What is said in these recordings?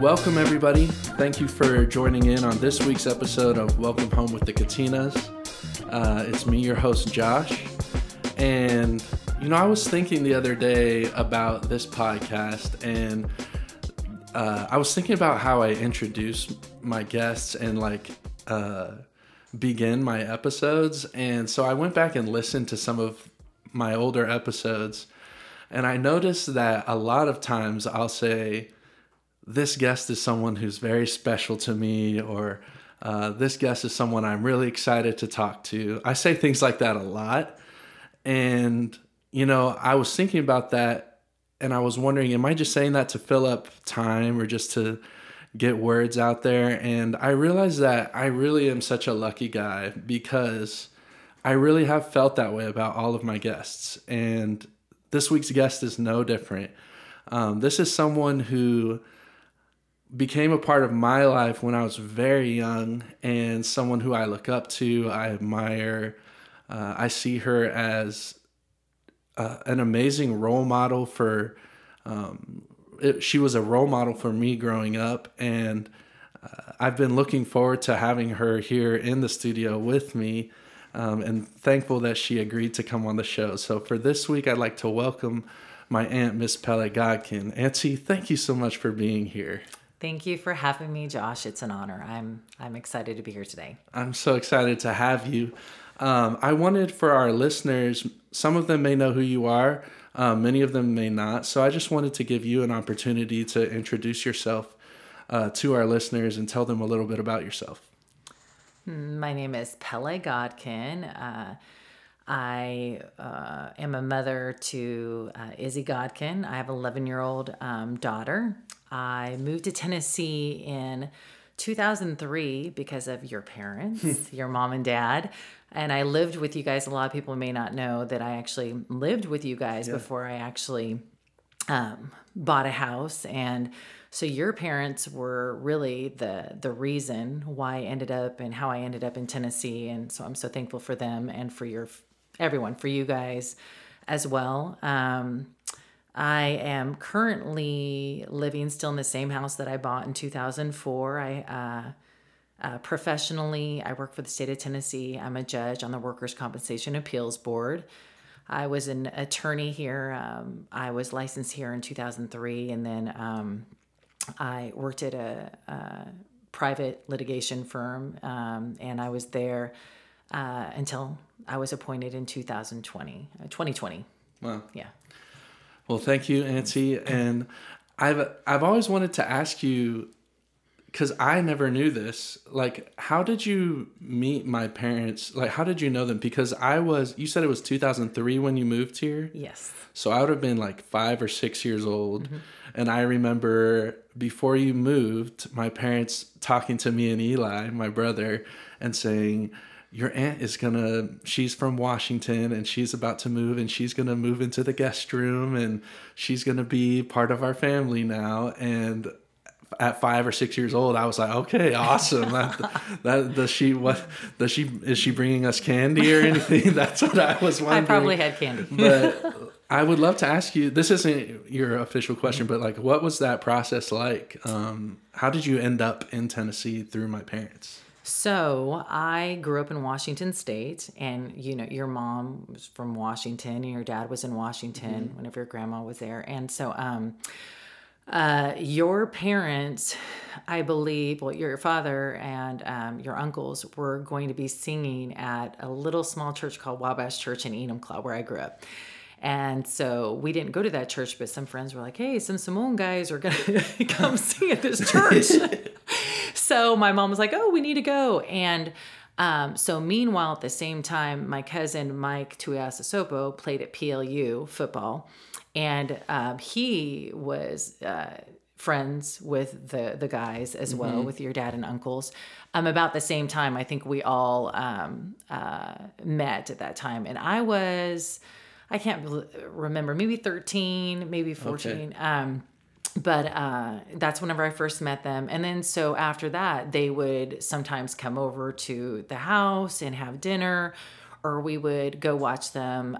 Welcome, everybody. Thank you for joining in on this week's episode of Welcome Home with the Katinas. It's me, your host, Josh. And, I was thinking the other day about this podcast, and I was thinking about how I introduce my guests and, begin my episodes. And so I went back and listened to some of my older episodes, and I noticed that a lot of times I'll say, this guest is someone who's very special to me, or this guest is someone I'm really excited to talk to. I say things like that a lot. And, I was thinking about that, and I was wondering, am I just saying that to fill up time or just to get words out there? And I realized that I really am such a lucky guy, because I really have felt that way about all of my guests. And this week's guest is no different. This is someone who became a part of my life when I was very young, and someone who I look up to, I admire. I see her as an amazing role model for, she was a role model for me growing up, and I've been looking forward to having her here in the studio with me, and thankful that she agreed to come on the show. So for this week, I'd like to welcome my aunt, Miss Pele Godkin. Auntie, thank you so much for being here. Thank you for having me, Josh. It's an honor. I'm excited to be here today. I'm so excited to have you. I wanted for our listeners, some of them may know who you are, many of them may not. So I just wanted to give you an opportunity to introduce yourself to our listeners and tell them a little bit about yourself. My name is Pele Godkin. I am a mother to Izzy Godkin. I have an 11-year-old daughter. I moved to Tennessee in 2003 because of your parents, your mom and dad. And I lived with you guys. A lot of people may not know that I actually lived with you guys before I actually bought a house. And so your parents were really the reason why I ended up and how I ended up in Tennessee. And so I'm so thankful for them and for everyone, for you guys as well. I am currently living still in the same house that I bought in 2004. Professionally, I work for the state of Tennessee. I'm a judge on the Workers' Compensation Appeals Board. I was an attorney here. I was licensed here in 2003, and then I worked at a private litigation firm, and I was there until I was appointed in 2020. Wow. Yeah. Well, thank you, Auntie. And I've always wanted to ask you, because I never knew this, how did you meet my parents? How did you know them? Because you said it was 2003 when you moved here? Yes. So I would have been 5 or 6 years old. Mm-hmm. And I remember before you moved, my parents talking to me and Eli, my brother, and saying, your aunt is she's from Washington, and she's about to move, and she's going to move into the guest room, and she's going to be part of our family now. And at 5 or 6 years old, I was like, okay, awesome. Is she bringing us candy or anything? That's what I was wondering. I probably had candy. But I would love to ask you, this isn't your official question, but what was that process like? How did you end up in Tennessee through my parents? So I grew up in Washington State, and your mom was from Washington, and your dad was in Washington, mm-hmm. whenever your grandma was there, and so Your parents, I believe, well, your father and your uncles were going to be singing at a little small church called Wabash Church in Enumclaw, where I grew up. And so we didn't go to that church, but some friends were like, hey, some Simone guys are going to come sing at this church. So my mom was like, oh, we need to go. And so meanwhile, at the same time, my cousin, Mike Tuiasosopo, played at PLU football. And he was friends with the guys as well, mm-hmm. with your dad and uncles. About the same time, I think we all met at that time. And I was... I can't remember, maybe 13, maybe 14. Okay. But that's whenever I first met them. And then so after that, they would sometimes come over to the house and have dinner, or we would go watch them,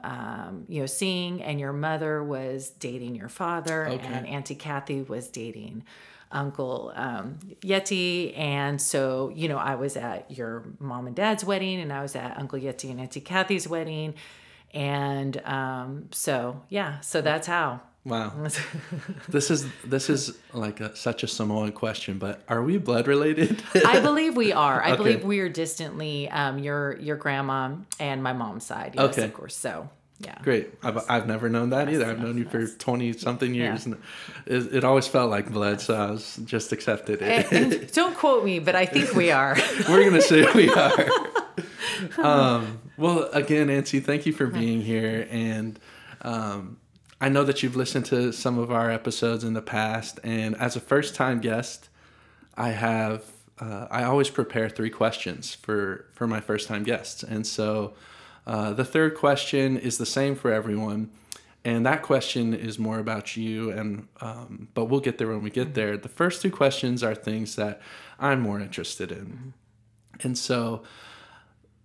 sing. And your mother was dating your father, okay. and Auntie Kathy was dating Uncle Yeti. And so, I was at your mom and dad's wedding, and I was at Uncle Yeti and Auntie Kathy's wedding. And, so that's how. Wow. This is like such a Samoan question, but are we blood related? I believe we are. I believe we are distantly, your grandma and my mom's side. Yes, okay. Of course. So yeah. Great. I've never known that either. I've known you for 20 something years, yeah. and it always felt like blood. So I was just accepted it. And don't quote me, but I think we are. We're going to say we are. Well, again, Nancy, thank you for being here. And I know that you've listened to some of our episodes in the past. And as a first-time guest, I always prepare three questions for my first-time guests. And so the third question is the same for everyone. And that question is more about you, but we'll get there when we get there. The first two questions are things that I'm more interested in. And so...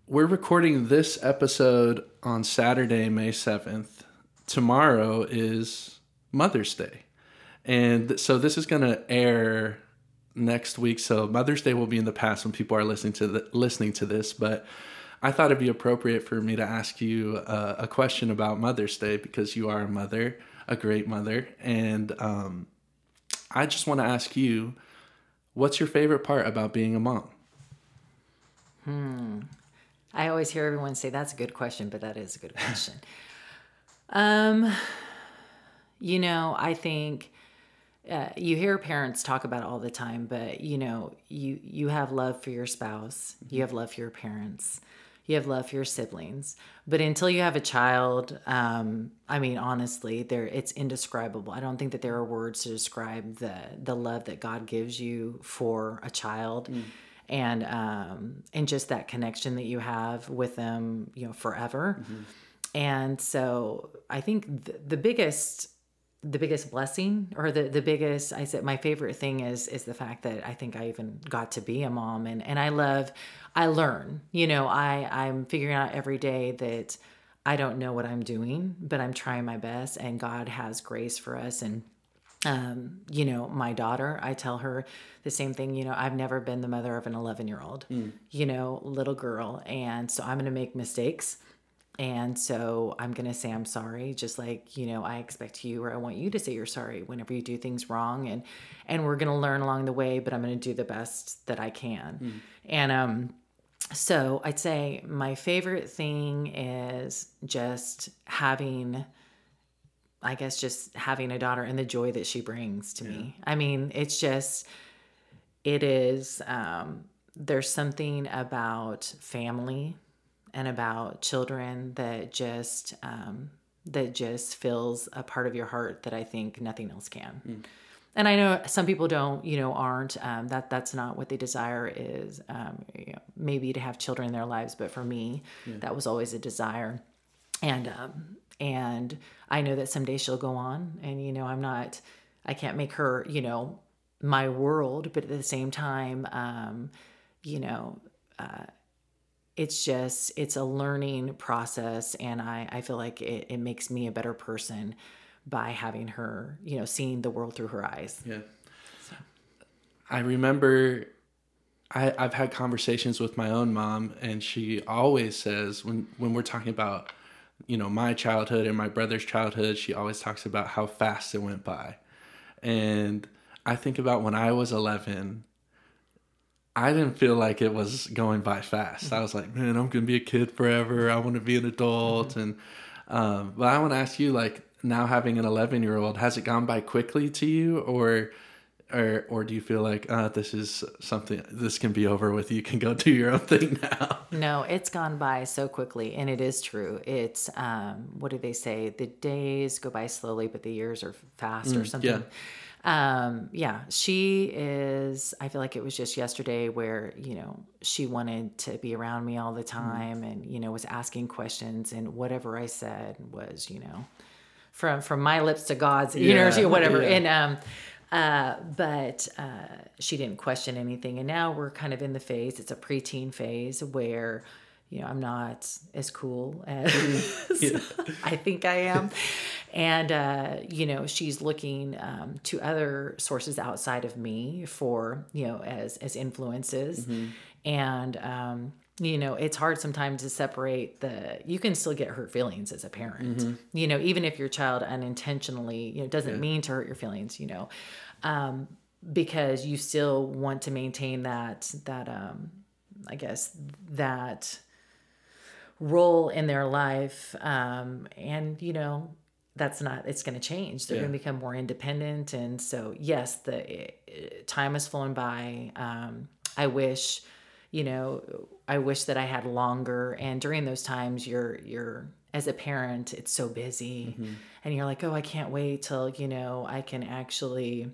we're recording this episode on Saturday, May 7th. Tomorrow is Mother's Day. And so this is going to air next week. So Mother's Day will be in the past when people are listening to this. But I thought it'd be appropriate for me to ask you a question about Mother's Day, because you are a mother, a great mother. And I just want to ask you, what's your favorite part about being a mom? I always hear everyone say, that's a good question, but that is a good question. I think you hear parents talk about it all the time, but, you have love for your spouse. You have love for your parents. You have love for your siblings. But until you have a child, honestly, it's indescribable. I don't think that there are words to describe the love that God gives you for a child. Mm. And just that connection that you have with them, forever. Mm-hmm. And so I think the biggest blessing, or the biggest, I said, my favorite thing is the fact that I think I even got to be a mom, and I learn, I'm figuring out every day that I don't know what I'm doing, but I'm trying my best, and God has grace for us. And my daughter, I tell her the same thing, I've never been the mother of an 11-year-old, little girl. And so I'm going to make mistakes. And so I'm going to say, I'm sorry, just like, I expect you, or I want you to say you're sorry whenever you do things wrong. And we're going to learn along the way, but I'm going to do the best that I can. Mm. And, so I'd say my favorite thing is just having a daughter, and the joy that she brings to me. I mean, there's something about family and about children that just fills a part of your heart that I think nothing else can. Mm. And I know some people don't, aren't, that's not what they desire is, maybe to have children in their lives. But for me, that was always a desire. And I know that someday she'll go on, and, I can't make her, my world, but at the same time, it's a learning process. And I feel like it makes me a better person by having her, seeing the world through her eyes. Yeah. So. I remember I've had conversations with my own mom, and she always says when we're talking about, my childhood and my brother's childhood, she always talks about how fast it went by. And I think about when I was 11, I didn't feel like it was going by fast. I was like, man, I'm going to be a kid forever. I want to be an adult. And but I want to ask you, like, now having an 11-year-old, has it gone by quickly to you, or do you feel like this is something, this can be over with, you can go do your own thing now? No, it's gone by so quickly, and it is true. It's what do they say? The days go by slowly, but the years are fast, or something. Yeah. She is, I feel like it was just yesterday where, you know, she wanted to be around me all the time and, you know, was asking questions, and whatever I said was, you know, from my lips to God's, you know, whatever. Yeah. And, but she didn't question anything. And now we're kind of in the phase, it's a preteen phase where, you know, I'm not as cool as I think I am. And, you know, she's looking to other sources outside of me for, you know, as influences. Mm-hmm. And, you know, it's hard sometimes to separate you can still get hurt feelings as a parent, you know, even if your child unintentionally, you know, doesn't mean to hurt your feelings, you know, because you still want to maintain that I guess that role in their life. And, you know, it's going to change. They're going to become more independent. And so, yes, time has flown by. I wish that I had longer. And during those times, you're as a parent, it's so busy and you're like, oh, I can't wait till, you know, I can actually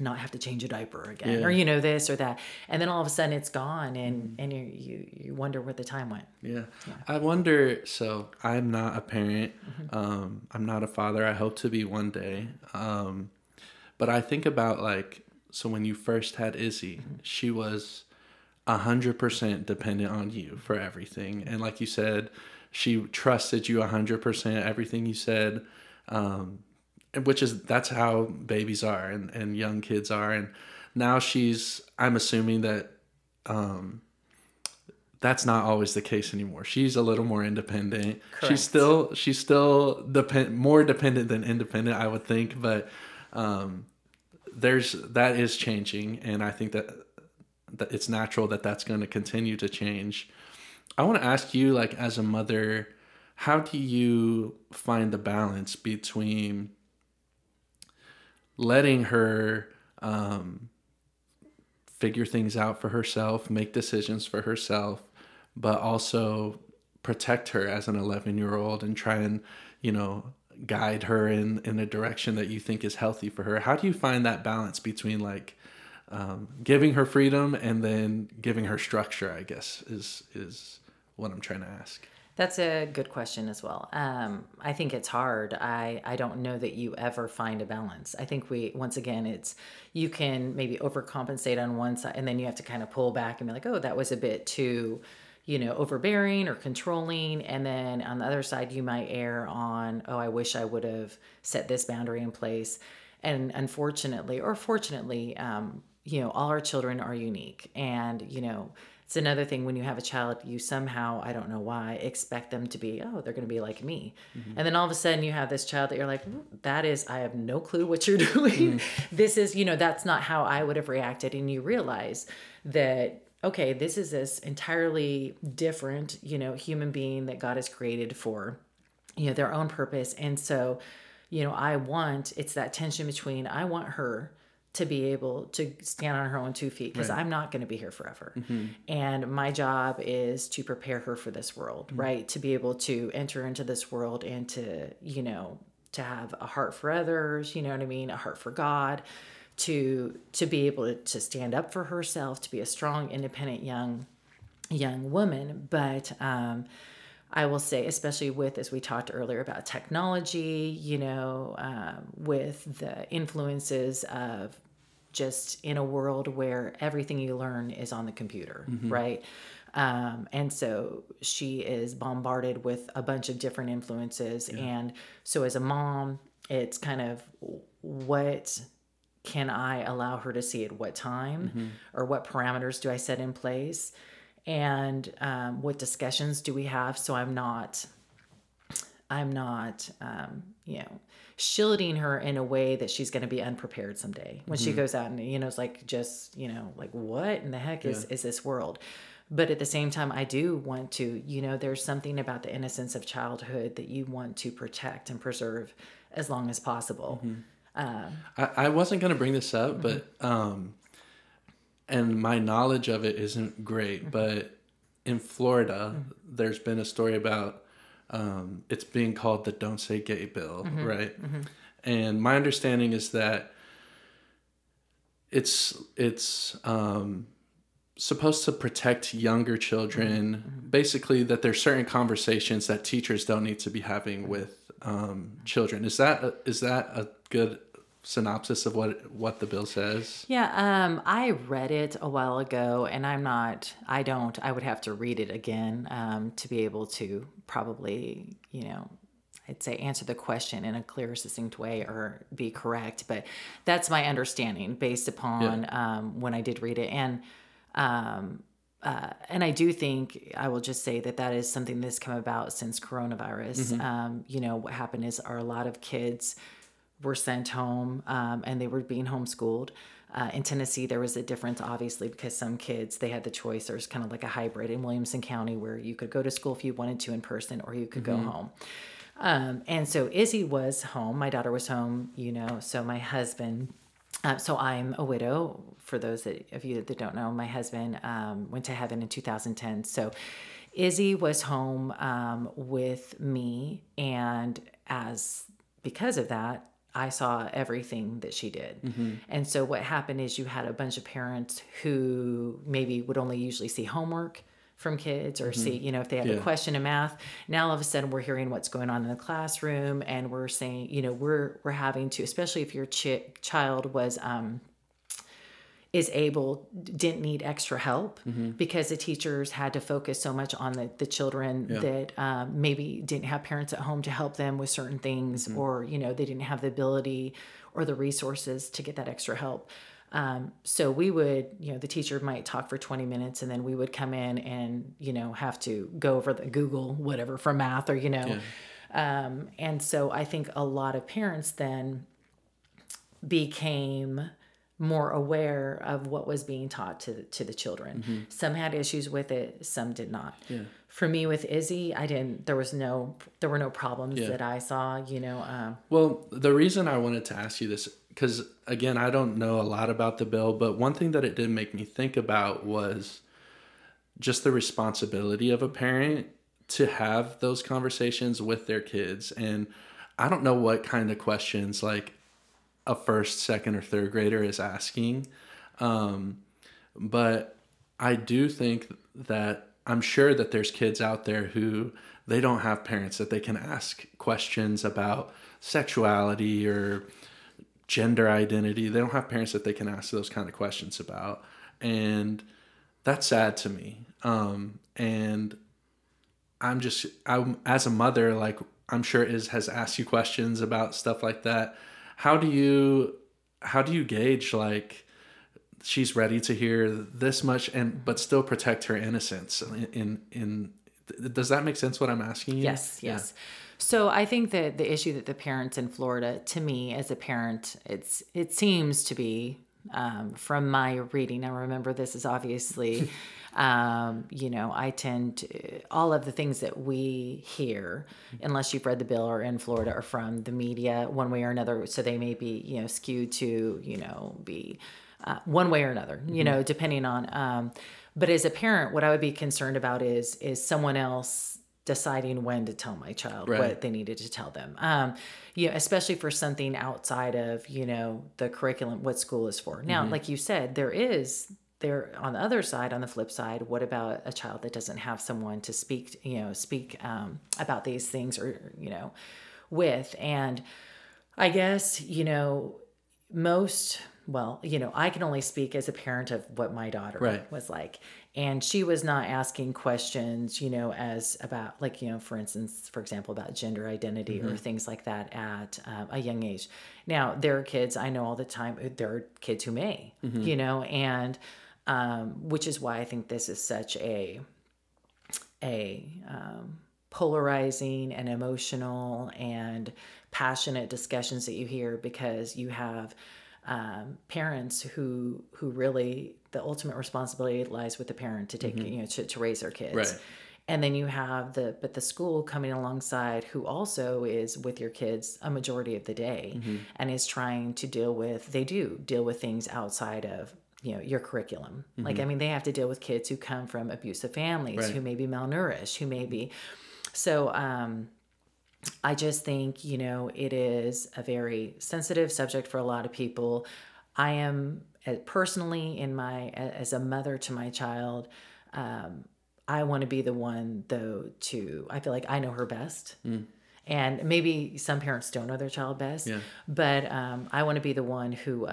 not have to change a diaper again, or, you know, this or that. And then all of a sudden it's gone, and you wonder where the time went. Yeah. I wonder, so I'm not a parent. I'm not a father. I hope to be one day. But I think about, like, so when you first had Izzy, she was 100% dependent on you for everything. And like you said, she trusted you 100%, everything you said, that's how babies are and young kids are. And now I'm assuming that that's not always the case anymore. She's a little more independent. Correct. She's still more dependent than independent, I would think. But that is changing. And I think that it's natural that that's going to continue to change. I want to ask you, like, as a mother, how do you find the balance between letting her figure things out for herself, make decisions for herself, but also protect her as an 11-year-old and try and, you know, guide her in a direction that you think is healthy for her? How do you find that balance between, like, giving her freedom and then giving her structure, I guess, is what I'm trying to ask? That's a good question as well. I think it's hard. I don't know that you ever find a balance. I think once again, it's, you can maybe overcompensate on one side, and then you have to kind of pull back and be like, oh, that was a bit too, you know, overbearing or controlling. And then on the other side, you might err on, oh, I wish I would have set this boundary in place. And unfortunately, or fortunately, you know, all our children are unique. And, you know, it's another thing when you have a child, you somehow, I don't know why, expect them to be, oh, they're going to be like me. Mm-hmm. And then all of a sudden you have this child that you're like, I have no clue what you're doing. Mm-hmm. This is, you know, that's not how I would have reacted. And you realize that, okay, this is this entirely different, you know, human being that God has created for, you know, their own purpose. And so, you know, it's that tension between, I want her to be able to stand on her own 2 feet, because I'm not going to be here forever. Mm-hmm. And my job is to prepare her for this world, right? To be able to enter into this world and to, you know, to have a heart for others, you know what I mean? A heart for God, to be able to stand up for herself, to be a strong, independent, young woman. But, I will say, especially as we talked earlier about technology, you know, with the influences of just in a world where everything you learn is on the computer, right? And so she is bombarded with a bunch of different influences. Yeah. And so as a mom, it's kind of, what can I allow her to see at what time, or what parameters do I set in place? And what discussions do we have? So I'm not you know, shielding her in a way that she's going to be unprepared someday when she goes out and, you know, it's like, just, you know, like, what in the heck is this world? But at the same time, I do want to, you know, there's something about the innocence of childhood that you want to protect and preserve as long as possible. I wasn't going to bring this up, but, and my knowledge of it isn't great, but in Florida, there's been a story about, it's being called the Don't Say Gay bill, right? And my understanding is that it's supposed to protect younger children, basically that there's certain conversations that teachers don't need to be having with children. Is that a good synopsis of what the bill says? Yeah, I read it a while ago, and I would have to read it again to be able to probably, you know, I'd say answer the question in a clear, succinct way or be correct. But that's my understanding based upon when I did read it. And I do think I will just say that is something that's come about since coronavirus. You know, what happened is a lot of kids were sent home, and they were being homeschooled. In Tennessee, there was a difference, obviously, because some kids, they had the choice. There's kind of like a hybrid in Williamson County where you could go to school if you wanted to in person, or you could go home. And so Izzy was home. My daughter was home, you know, so my husband, so I'm a widow. For those of you that don't know, my husband went to heaven in 2010. So Izzy was home with me. And because of that, I saw everything that she did. And so what happened is you had a bunch of parents who maybe would only usually see homework from kids or see, you know, if they had a question in math. Now all of a sudden we're hearing what's going on in the classroom, and we're saying, you know, we're having to, especially if your child was, didn't need extra help because the teachers had to focus so much on the children that maybe didn't have parents at home to help them with certain things, or, you know, they didn't have the ability or the resources to get that extra help. So we would, you know, the teacher might talk for 20 minutes, and then we would come in and, you know, have to go over the Google, whatever, for math or, you know. And so I think a lot of parents then became more aware of what was being taught to the children. Some had issues with it, some did not. For me with Izzy, there were no problems that I saw, you know. Well, the reason I wanted to ask you this, because again, I don't know a lot about the bill, but one thing that it did make me think about was just the responsibility of a parent to have those conversations with their kids. And I don't know what kind of questions, like, a first, second, or third grader is asking. But I do think that I'm sure that there's kids out there who they don't have parents that they can ask questions about sexuality or gender identity. They don't have parents that they can ask those kind of questions about. And that's sad to me. And I'm as a mother, like, I'm sure Iz has asked you questions about stuff like that. How do you gauge, like, she's ready to hear this much but still protect her innocence? Does that make sense what I'm asking you? Yes. Yeah. So I think that the issue that the parents in Florida, to me as a parent, it seems to be, from my reading, and remember this is obviously, you know, I tend to, all of the things that we hear, unless you've read the bill or in Florida, are from the media one way or another. So they may be, you know, skewed to, you know, be one way or another, you know, depending on, but as a parent, what I would be concerned about is someone else deciding when to tell my child what they needed to tell them. You know, especially for something outside of, you know, the curriculum, what school is for. Now, like you said, there on the other side, on the flip side, what about a child that doesn't have someone to speak about these things or, you know, with? And I guess, you know, well, you know, I can only speak as a parent of what my daughter was like. And she was not asking questions, you know, for example, about gender identity or things like that at a young age. Now, there are kids I know all the time. There are kids who may, you know, and which is why I think this is such a polarizing and emotional and passionate discussions that you hear, because you have parents who really, the ultimate responsibility lies with the parent to take, mm-hmm. you know, to raise their kids. Right. And then you have the school coming alongside, who also is with your kids a majority of the day, mm-hmm. and is trying to deal with things outside of, you know, your curriculum. Mm-hmm. Like, I mean, they have to deal with kids who come from abusive families, right. who may be malnourished, who may be. So, I just think, you know, it is a very sensitive subject for a lot of people. I am personally as a mother to my child, I want to be the one, though, I feel like I know her best. Mm. And maybe some parents don't know their child best. Yeah. But I want to be the one who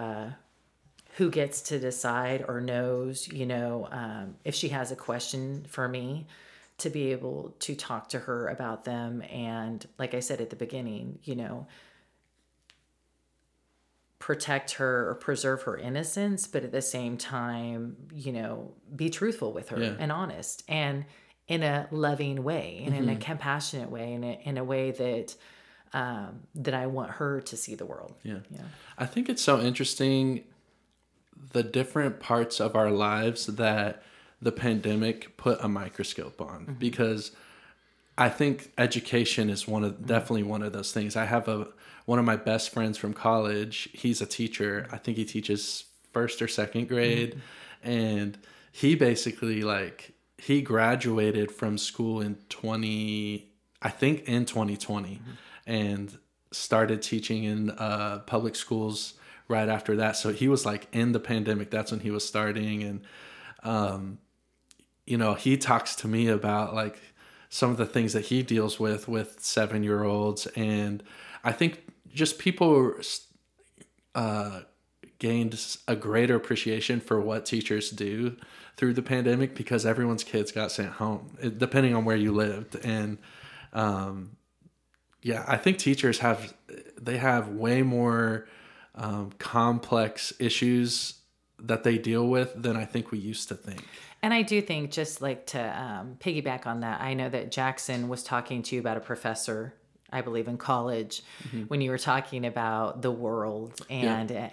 gets to decide, or knows, you know, if she has a question for me, to be able to talk to her about them. And like I said at the beginning, you know, protect her or preserve her innocence, but at the same time, you know, be truthful with her, yeah. and honest, and in a loving way, and mm-hmm. in a compassionate way, and in a way that that I want her to see the world. Yeah. Yeah. I think it's so interesting, the different parts of our lives that the pandemic put a microscope on, mm-hmm. because I think education is definitely one of those things. I have one of my best friends from college. He's a teacher. I think he teaches first or second grade. Mm-hmm. And he basically, like, he graduated from school in 2020, mm-hmm. and started teaching in public schools right after that. So he was like in the pandemic. That's when he was starting. And, you know, he talks to me about like some of the things that he deals with 7-year-olds. And I think just people gained a greater appreciation for what teachers do through the pandemic, because everyone's kids got sent home, depending on where you lived. And yeah, I think teachers have way more complex issues that they deal with than I think we used to think. And I do think, just like to piggyback on that, I know that Jackson was talking to you about a professor, I believe, in college, mm-hmm. when you were talking about the world, and yeah.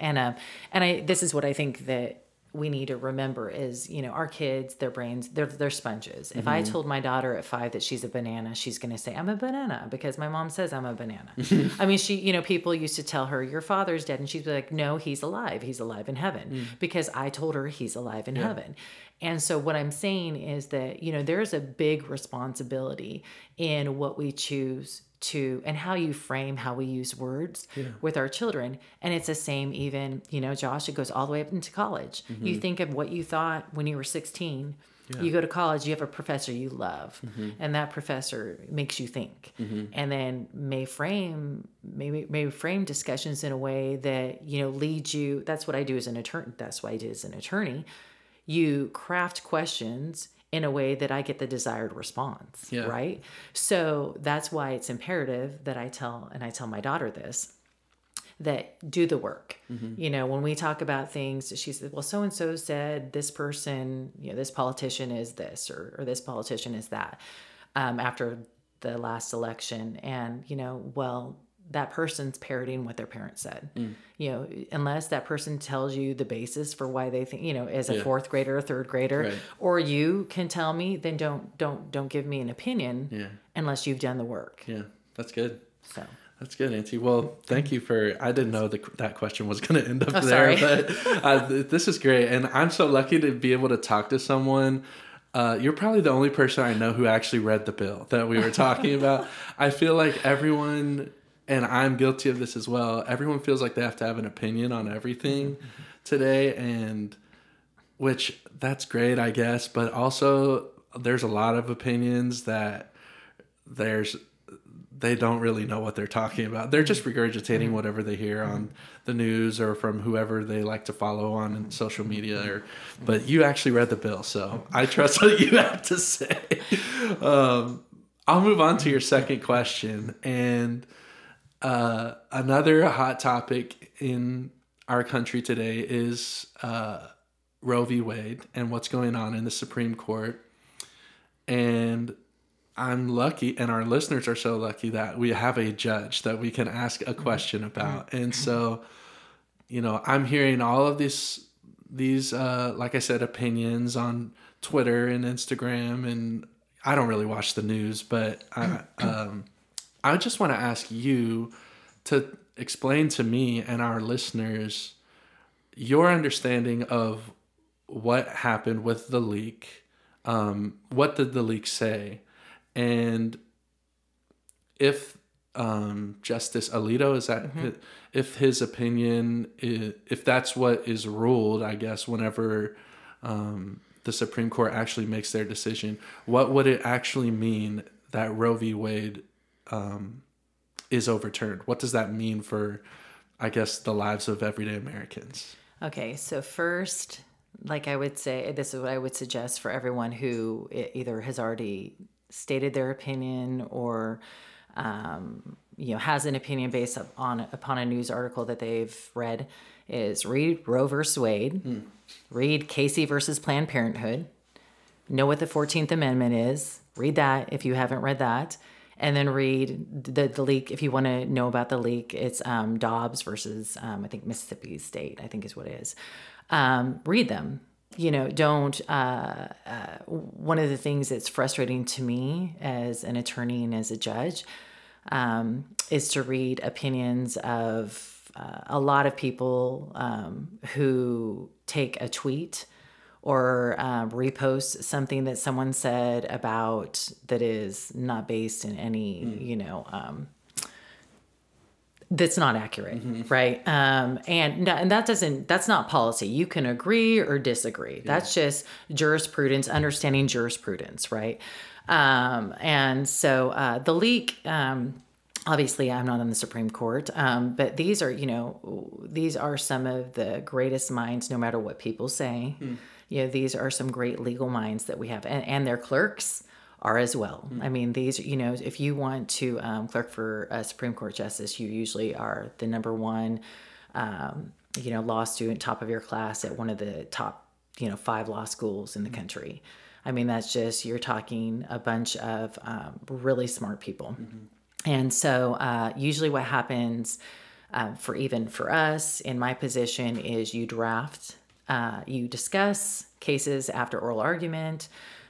And I, this is what I think that we need to remember is, you know, our kids, their brains, they're sponges. Mm-hmm. If I told my daughter at 5 that she's a banana, she's going to say, I'm a banana because my mom says I'm a banana. I mean, she, you know, people used to tell her, your father's dead. And she'd be like, no, he's alive. He's alive in heaven, because I told her he's alive in yeah. heaven. And so what I'm saying is that, you know, there's a big responsibility in what we choose to, and how you frame how we use words yeah. with our children. And it's the same, even, you know, Josh, it goes all the way up into college. Mm-hmm. You think of what you thought when you were 16, yeah. you go to college, you have a professor you love, mm-hmm. and that professor makes you think, mm-hmm. and then may frame discussions in a way that, you know, leads you. That's what I do as an attorney. That's what I did as an attorney. You craft questions in a way that I get the desired response, yeah. right? So that's why it's imperative that I tell my daughter this, that do the work. Mm-hmm. You know, when we talk about things, she said, well, so-and-so said this person, you know, this politician is this, or this politician is that, after the last election. And, you know, well, that person's parroting what their parents said, you know, unless that person tells you the basis for why they think, you know, as a yeah. fourth grader or third grader, right. or you can tell me, then don't give me an opinion yeah. unless you've done the work. Yeah. That's good. So that's good, Auntie. Well, thank you for, I didn't know that question was going to end up there, but this is great. And I'm so lucky to be able to talk to someone. You're probably the only person I know who actually read the bill that we were talking about. I feel like everyone, and I'm guilty of this as well, everyone feels like they have to have an opinion on everything today, and which that's great, I guess. But also, there's a lot of opinions that they don't really know what they're talking about. They're just regurgitating whatever they hear on the news or from whoever they like to follow on social media. But you actually read the bill, so I trust what you have to say. I'll move on to your second question. And another hot topic in our country today is Roe v. Wade and what's going on in the Supreme Court. And I'm lucky, and our listeners are so lucky that we have a judge that we can ask a question about. And so, you know, I'm hearing all of these like I said, opinions on Twitter and Instagram, and I don't really watch the news, but I just want to ask you to explain to me and our listeners your understanding of what happened with the leak. What did the leak say? And if Justice Alito, is that if his opinion, if that's what is ruled, I guess, whenever the Supreme Court actually makes their decision, what would it actually mean that Roe v. Wade is overturned? What does that mean for, I guess, the lives of everyday Americans? Okay, so first, like I would say, this is what I would suggest for everyone who either has already stated their opinion or has an opinion based upon a news article that they've read, is read Roe versus Wade, read Casey versus Planned Parenthood, know what the 14th Amendment is, read that if you haven't read that, and then read the leak. If you want to know about the leak, it's Dobbs versus, I think, Mississippi State, I think is what it is. Read them. You know, don't, one of the things that's frustrating to me as an attorney and as a judge is to read opinions of a lot of people who take a tweet or repost something that someone said about that is not based in any, that's not accurate, right? And that's not policy. You can agree or disagree. Yeah. That's just jurisprudence, understanding jurisprudence, right? And so the leak, obviously I'm not on the Supreme Court, but these are, these are some of the greatest minds, no matter what people say. These are some great legal minds that we have, and their clerks are as well. I mean, these, if you want to clerk for a Supreme Court justice, you usually are the number one, law student, top of your class at one of the top, 5 law schools in the country. I mean, that's just, you're talking a bunch of really smart people. And so usually what happens for us in my position is you draft, you discuss cases after oral argument,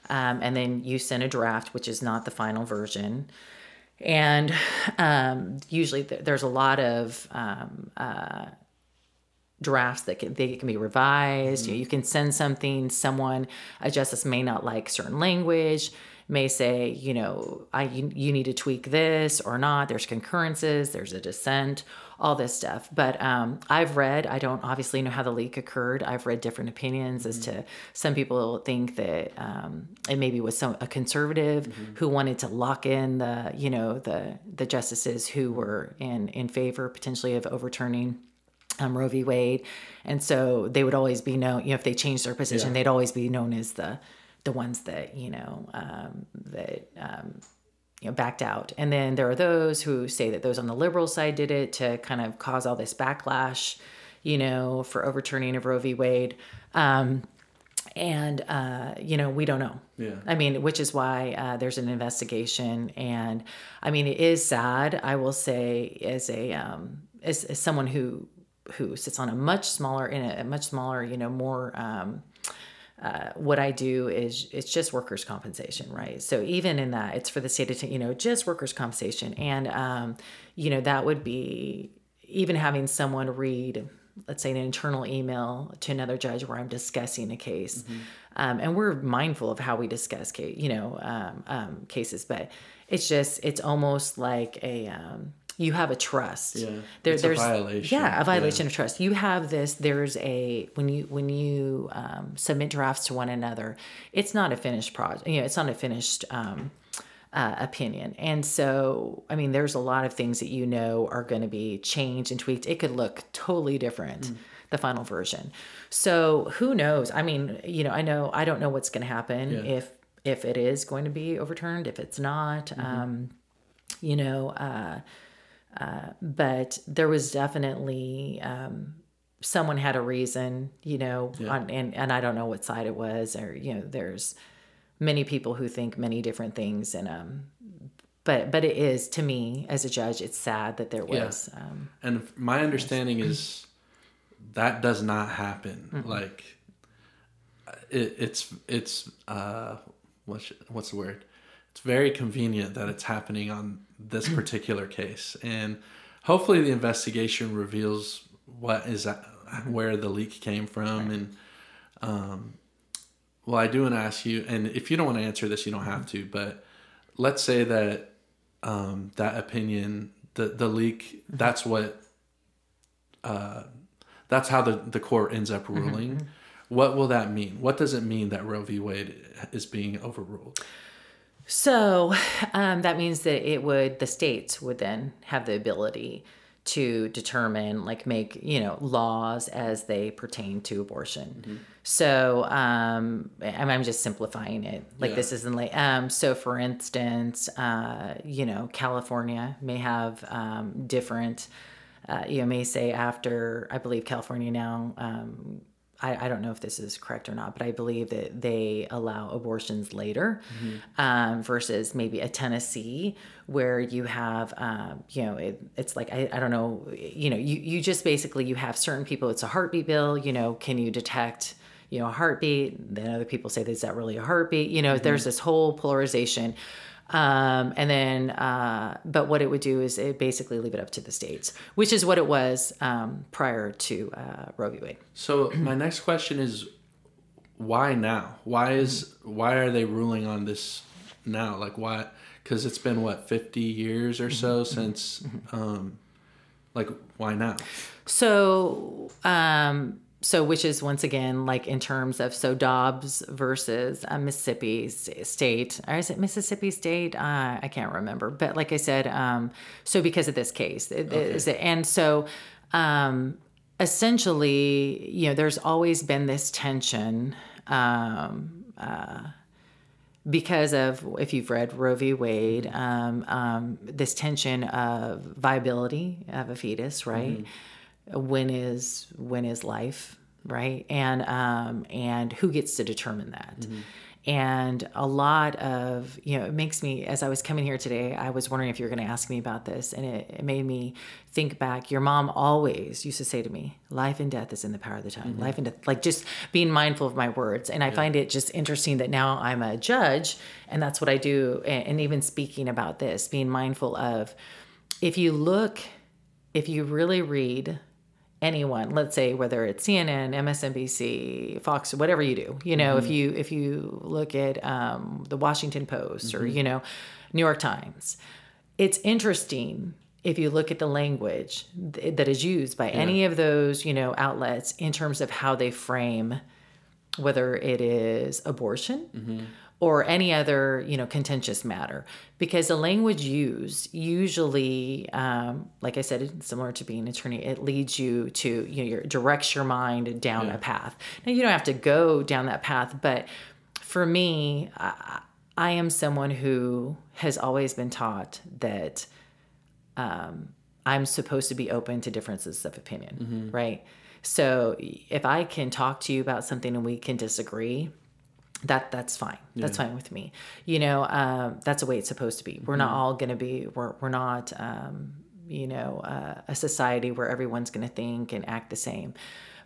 and then you send a draft, which is not the final version. And usually there's a lot of drafts that can be revised. You can send something, a justice may not like certain language, may say, you need to tweak this or not. There's concurrences, there's a dissent, all this stuff. But I don't obviously know how the leak occurred. I've read different opinions as to some people think that it maybe was a conservative who wanted to lock in the justices who were in favor potentially of overturning Roe v. Wade. And so they would always be known, if they changed their position, they'd always be known as the ones that, backed out. And then there are those who say that those on the liberal side did it to kind of cause all this backlash, for overturning of Roe v. Wade. We don't know. Yeah. I mean, which is why there's an investigation. And I mean, it is sad, I will say, as someone who sits on a much smaller, more, what I do is it's just workers' compensation, right? So even in that, it's for the state of, just workers' compensation. And, that would be even having someone read, let's say, an internal email to another judge where I'm discussing a case. And we're mindful of how we discuss cases, but it's almost like you have a trust. Yeah. There's a violation. Yeah, a violation of trust. You have this. There's when you submit drafts to one another, it's not a finished project. It's not a finished opinion. And so, I mean, there's a lot of things that are going to be changed and tweaked. It could look totally different, the final version. So who knows? I mean, I don't know what's going to happen if it is going to be overturned, if it's not. But there was definitely, someone had a reason, on, and I don't know what side it was, or, there's many people who think many different things. And but it is, to me as a judge, it's sad that there was. Yeah. And my understanding is that does not happen. Mm-hmm. Like it's what's the word? It's very convenient that it's happening on this particular case. And hopefully the investigation reveals where the leak came from. Right. And, I do want to ask you, and if you don't want to answer this, you don't have to, but let's say that, that opinion, the leak, that's what, that's how the court ends up ruling. Mm-hmm. What will that mean? What does it mean that Roe v. Wade is being overruled? So that means that the states would then have the ability to determine, make, laws as they pertain to abortion. Mm-hmm. So, I'm just simplifying it. This isn't so for instance, California may have different, may say after, I believe California now, I don't know if this is correct or not, but I believe that they allow abortions later, mm-hmm. Versus maybe a Tennessee where you have, it's like, I don't know, you just basically, you have certain people, it's a heartbeat bill, can you detect, a heartbeat? Then other people say, is that really a heartbeat? Mm-hmm. There's this whole polarization. And then, but what it would do is it basically leave it up to the states, which is what it was, prior to, Roe v. Wade. So my next question is why now? Why are they ruling on this now? Why? 'Cause it's been 50 years or so since, why now? So, so which is once again, in terms of, Dobbs versus Mississippi State, or is it Mississippi State? I can't remember. But like I said, because of this case, essentially, there's always been this tension, because of, if you've read Roe v. Wade, this tension of viability of a fetus, right? Mm-hmm. When is life, right? And who gets to determine that? Mm-hmm. And a lot of, it makes me, as I was coming here today, I was wondering if you were going to ask me about this. And it made me think back. Your mom always used to say to me, life and death is in the power of the tongue. Mm-hmm. Life and death, just being mindful of my words. And I find it just interesting that now I'm a judge and that's what I do. And even speaking about this, being mindful of, if you really read anyone, let's say whether it's CNN, MSNBC, Fox, whatever you do, mm-hmm. if you look at the Washington Post, mm-hmm. or New York Times, it's interesting if you look at the language that is used by any of those outlets in terms of how they frame whether it is abortion, mm-hmm. or any other, contentious matter, because the language used usually, like I said, it's similar to being an attorney, it leads you to, directs your mind down a path. Now you don't have to go down that path, but for me, I am someone who has always been taught that, I'm supposed to be open to differences of opinion, mm-hmm. right? So if I can talk to you about something and we can disagree, that's fine. Yeah. That's fine with me. That's the way it's supposed to be. We're mm-hmm. not all going to be, we're not, a society where everyone's going to think and act the same.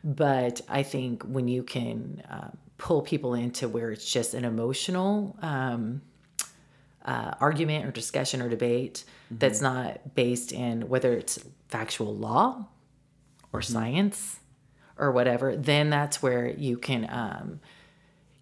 But I think when you can pull people into where it's just an emotional argument or discussion or debate, mm-hmm. that's not based in whether it's factual law or mm-hmm. science or whatever, then that's where you can,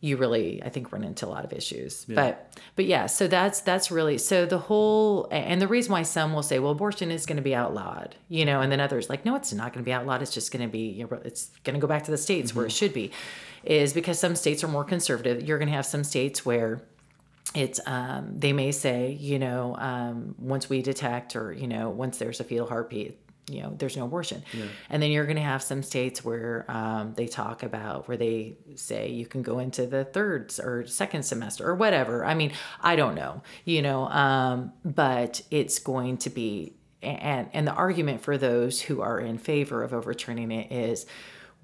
you really, I think, run into a lot of issues, but yeah, so that's really, so the whole, and the reason why some will say, well, abortion is going to be outlawed, and then others no, it's not going to be outlawed. It's just going to be, it's going to go back to the states mm-hmm. where it should be, is because some states are more conservative. You're going to have some states where it's, they may say, once we detect, or, once there's a fetal heartbeat, there's no abortion. Yeah. And then you're going to have some states where they talk about, where they say you can go into the third or second semester or whatever. I mean, I don't know, but it's going to be, and the argument for those who are in favor of overturning it is,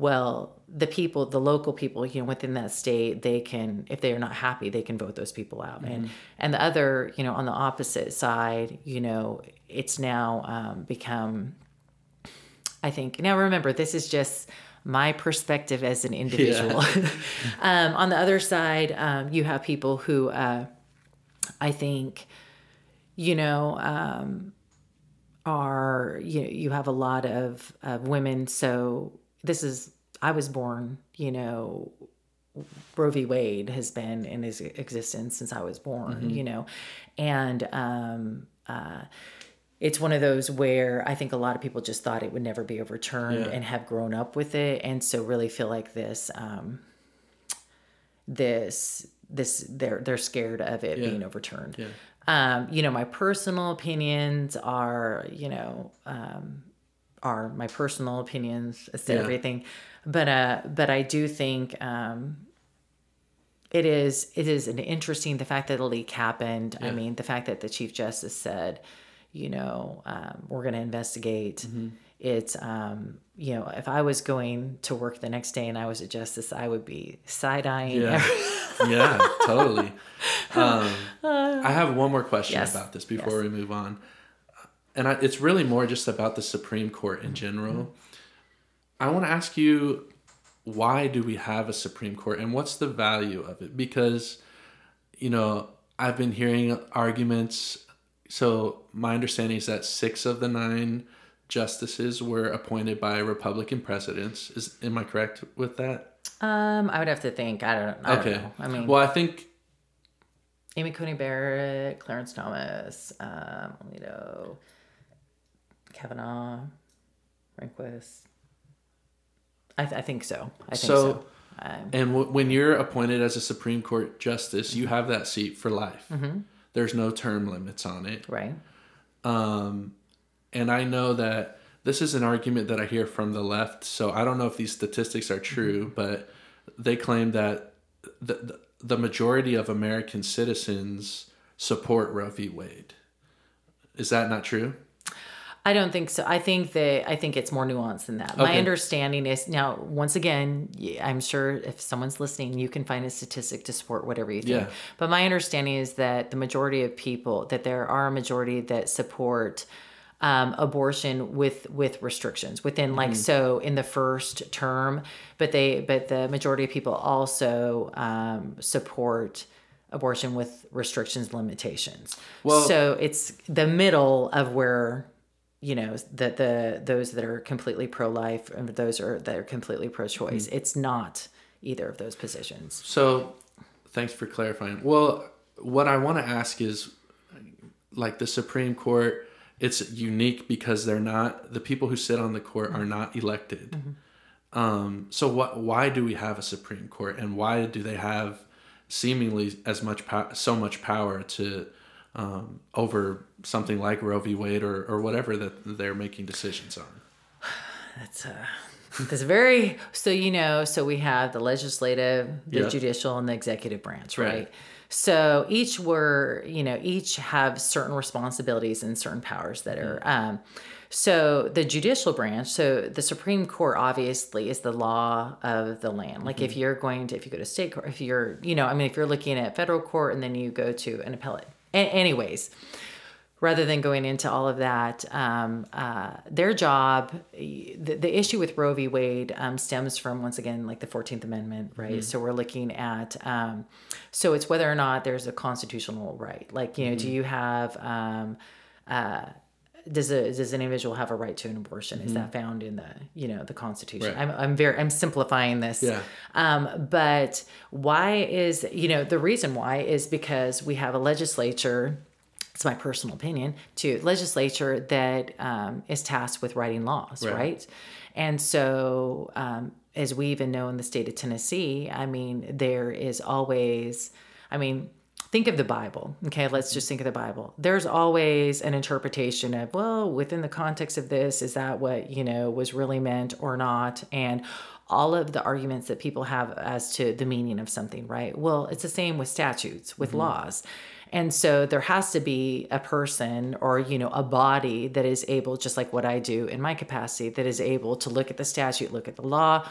well, the people, the local people, you know, within that state, they can, if they are not happy, they can vote those people out. Mm-hmm. And the other, you know, on the opposite side, you know, it's now become, I think, now remember, this is just my perspective as an individual. Yeah. On the other side, you have people who, I think, you know, are, you know, you have a lot of women. So this is, I was born, you know, Roe v. Wade has been in his existence since I was born, mm-hmm. you know, and it's one of those where I think a lot of people just thought it would never be overturned yeah. and have grown up with it. And so really feel like this, they're scared of it yeah. being overturned. Yeah. You know, my personal opinions are, you know, are my personal opinions as to yeah. everything. But I do think, it is an interesting, the fact that the leak happened. Yeah. I mean, the fact that the Chief Justice said, you know, we're going to investigate. Mm-hmm. It's, you know, if I was going to work the next day and I was a justice, I would be side-eyeing. Yeah, yeah, totally. I have one more question yes. about this before yes. we move on. And it's really more just about the Supreme Court in general. Mm-hmm. I want to ask you, why do we have a Supreme Court and what's the value of it? Because, you know, I've been hearing arguments. So my understanding is that 6 of the 9 justices were appointed by Republican presidents. Am I correct with that? I would have to think. I don't know. I mean, well, I think Amy Coney Barrett, Clarence Thomas, Alito, Kavanaugh, Rehnquist. I think so. I think so. And when you're appointed as a Supreme Court justice, mm-hmm. you have that seat for life. Mm-hmm. There's no term limits on it. Right. And I know that this is an argument that I hear from the left, so I don't know if these statistics are true, mm-hmm. but they claim that the majority of American citizens support Roe v. Wade. Is that not true? I don't think so. I think it's more nuanced than that. Okay. My understanding is, now, once again, I'm sure if someone's listening, you can find a statistic to support whatever you think. Yeah. But my understanding is that the majority of people, that there are a majority that support abortion with restrictions within, like, mm-hmm. so in the first term, but the majority of people also support abortion with restrictions, limitations. Well, so it's the middle of where, you know, the those that are completely pro-life and those that are completely pro-choice. Mm-hmm. It's not either of those positions. So thanks for clarifying. Well, what I want to ask is, like, the Supreme Court, it's unique because the people who sit on the court are not elected. Mm-hmm. So why do we have a Supreme Court, and why do they have seemingly so much power to over something like Roe v. Wade or whatever that they're making decisions on? That's very, so, you know, so we have the legislative, the yeah. judicial, and the executive branch, right? So each have certain responsibilities and certain powers that are, so the judicial branch, so the Supreme Court obviously is the law of the land. Like, mm-hmm. If you go to state court, if you're, you know, I mean, if you're looking at federal court and then you go to an appellate, anyways, rather than going into all of that, their job, the issue with Roe v. Wade stems from, once again, like the 14th Amendment, right? Mm-hmm. So we're looking at, so it's whether or not there's a constitutional right. Like, you know, mm-hmm. do you have, does an individual have a right to an abortion? Mm-hmm. Is that found in the, you know, the Constitution? Right. I'm simplifying this. Yeah. But why is, you know, the reason why is because we have a legislature, it's my personal opinion, legislature that is tasked with writing laws, right? And so as we even know in the state of Tennessee, I mean, there is always, I mean, Think of the Bible. Okay, let's just think of the Bible. There's always an interpretation of, well, within the context of this, is that what, you know, was really meant or not? And all of the arguments that people have as to the meaning of something, right? Well, it's the same with statutes, with laws. And so there has to be a person or, you know, a body that is able, just like what I do in my capacity, that is able to look at the statute, look at the law.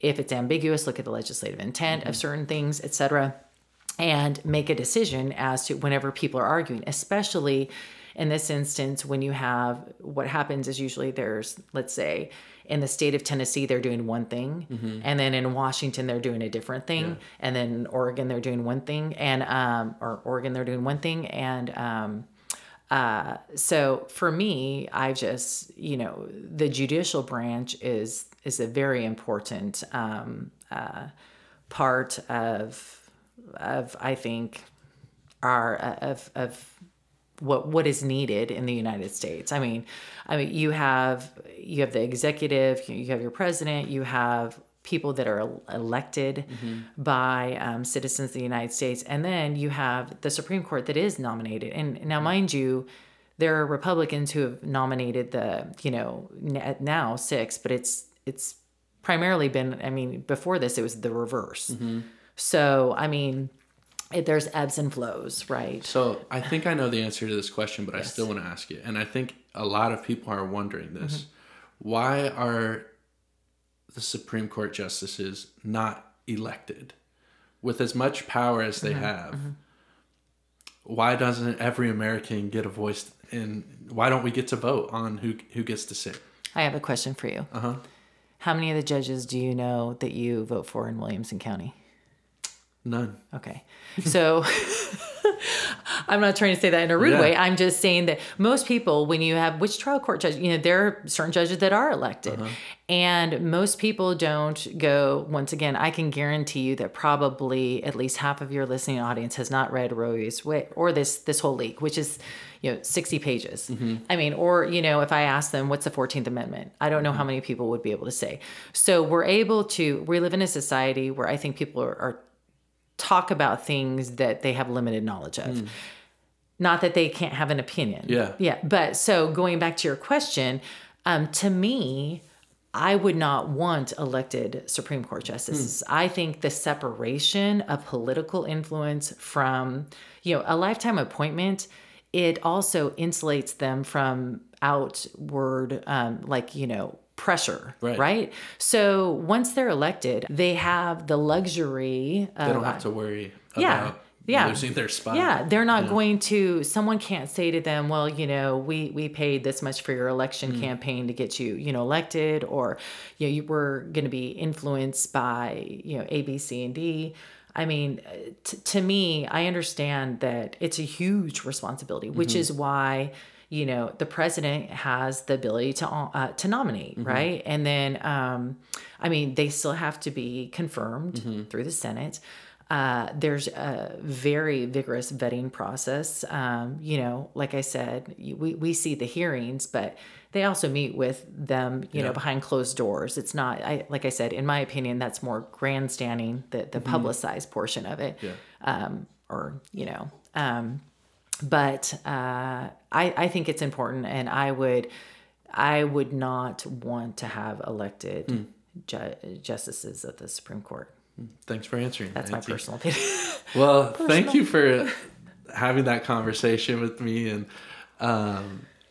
If it's ambiguous, look at the legislative intent of certain things, et cetera, and make a decision as to whenever people are arguing, especially in this instance, when you have what happens is usually there's, let's say, in the state of Tennessee, they're doing one thing. And then in Washington, they're doing a different thing. And then in Oregon, they're doing one thing. And, so for me, I've just, you know, the judicial branch is a very important, part of, I think, of what is needed in the United States. I mean, you have the executive, you have your president, you have people that are elected by citizens of the United States, and then you have the Supreme Court that is nominated. And now, mind you, there are Republicans who have nominated the, you know, now 6, but it's primarily been, I mean, before this, it was the reverse. So, I mean, there's ebbs and flows, right? So I think I know the answer to this question, but yes. I still want to ask you. And I think a lot of people are wondering this. Why are the Supreme Court justices not elected? With as much power as they have, why doesn't every American get a voice? And why don't we get to vote on who gets to sit? I have a question for you. How many of the judges do you know that you vote for in Williamson County? None. Okay. So I'm not trying to say that in a rude way. I'm just saying that most people, when you have, which trial court judge, you know, there are certain judges that are elected and most people don't go. Once again, I can guarantee you that probably at least half of your listening audience has not read Roe v. Wade or this whole leak, which is, you know, 60 pages. I mean, or, you know, if I ask them, what's the 14th Amendment? I don't know how many people would be able to say. So we live in a society where I think people are talk about things that they have limited knowledge of. Not that they can't have an opinion. Yeah. But so going back to your question, to me, I would not want elected Supreme Court justices. I think the separation of political influence from, you know, a lifetime appointment, it also insulates them from outward, like, you know, pressure, right? So once they're elected, they have the luxury of... They don't have to worry about losing their spot. Yeah, they're not going to... Someone can't say to them, well, you know, we paid this much for your election campaign to get you, you know, elected, or, you know, you were going to be influenced by, you know, A, B, C, and D. I mean, to me, I understand that it's a huge responsibility, which is why... You know, the president has the ability to nominate, right? And then, I mean, they still have to be confirmed through the Senate. There's a very vigorous vetting process. You know, like I said, we see the hearings, but they also meet with them, you know, behind closed doors. It's not, like I said, in my opinion, that's more grandstanding, the publicized portion of it, or, you know. But I think it's important, and I would not want to have elected justices of the Supreme Court. Thanks for answering. That's my personal opinion. Well, thank you for having that conversation with me, and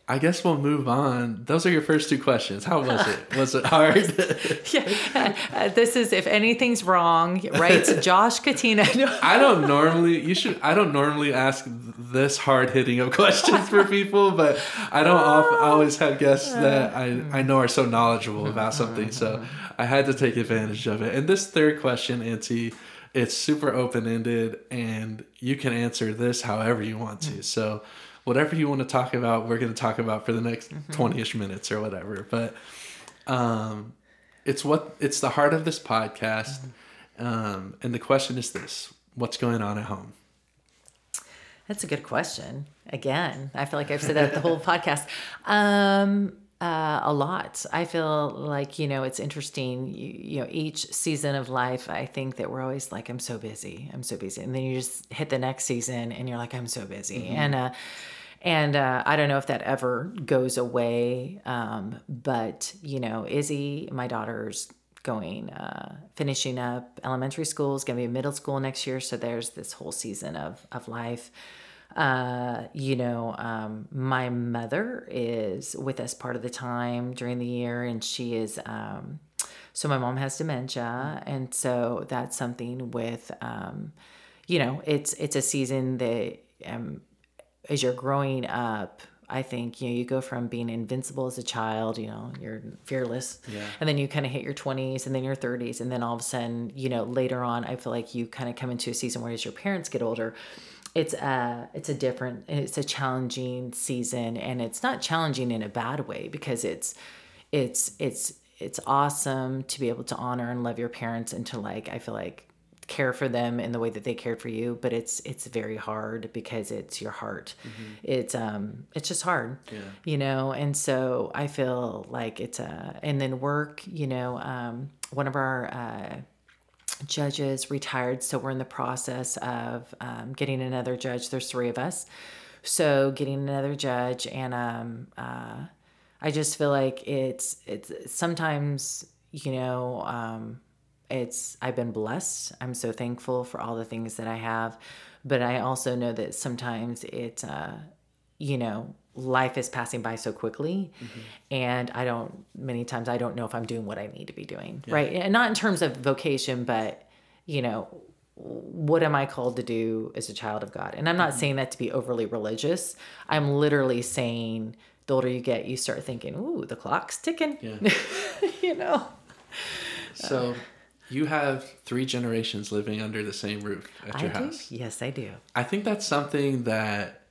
I guess we'll move on. Those are your first 2 questions. How was it? Was it hard? This is, if anything's wrong, writes Josh Katina. I don't normally ask this hard hitting of questions for people, but I don't always have guests that I know are so knowledgeable about something. So I had to take advantage of it. And this third question, Auntie, it's super open ended, and you can answer this however you want to. So whatever you want to talk about, we're going to talk about for the next 20-ish minutes or whatever. But it's the heart of this podcast. And the question is this: what's going on at home? That's a good question. Again, I feel like I've said that the whole podcast. A lot. I feel like, you know, it's interesting, you know, each season of life, I think that we're always like, I'm so busy. And then you just hit the next season and you're like, I'm so busy. Mm-hmm. And I don't know if that ever goes away. But you know, Izzy, my daughter's going, finishing up elementary school, is going to be middle school next year. So there's this whole season of life. My mother is with us part of the time during the year, and she is, so my mom has dementia. And so that's something with, it's a season that, as you're growing up, I think, you know, you go from being invincible as a child, you know, you're fearless, and then you kind of hit your 20s and then your 30s. And then all of a sudden, you know, later on, I feel like you kind of come into a season where as your parents get older, it's a challenging season, and it's not challenging in a bad way because it's awesome to be able to honor and love your parents and to, like, I feel like care for them in the way that they cared for you. But it's very hard because it's your heart. Mm-hmm. It's just hard, you know? And so I feel like and then work, you know, one of our, judges retired. So we're in the process of getting another judge. There's three of us. So getting another judge. And I just feel like it's sometimes, you know, I've been blessed. I'm so thankful for all the things that I have. But I also know that sometimes it's, you know, life is passing by so quickly, mm-hmm. and many times I don't know if I'm doing what I need to be doing. Yeah. Right. And not in terms of vocation, but you know, what am I called to do as a child of God? And I'm not mm-hmm. saying that to be overly religious. I'm literally saying the older you get, you start thinking, ooh, the clock's ticking, you know? So you have three generations living under the same roof at your house. Yes, I do. I think that's something that,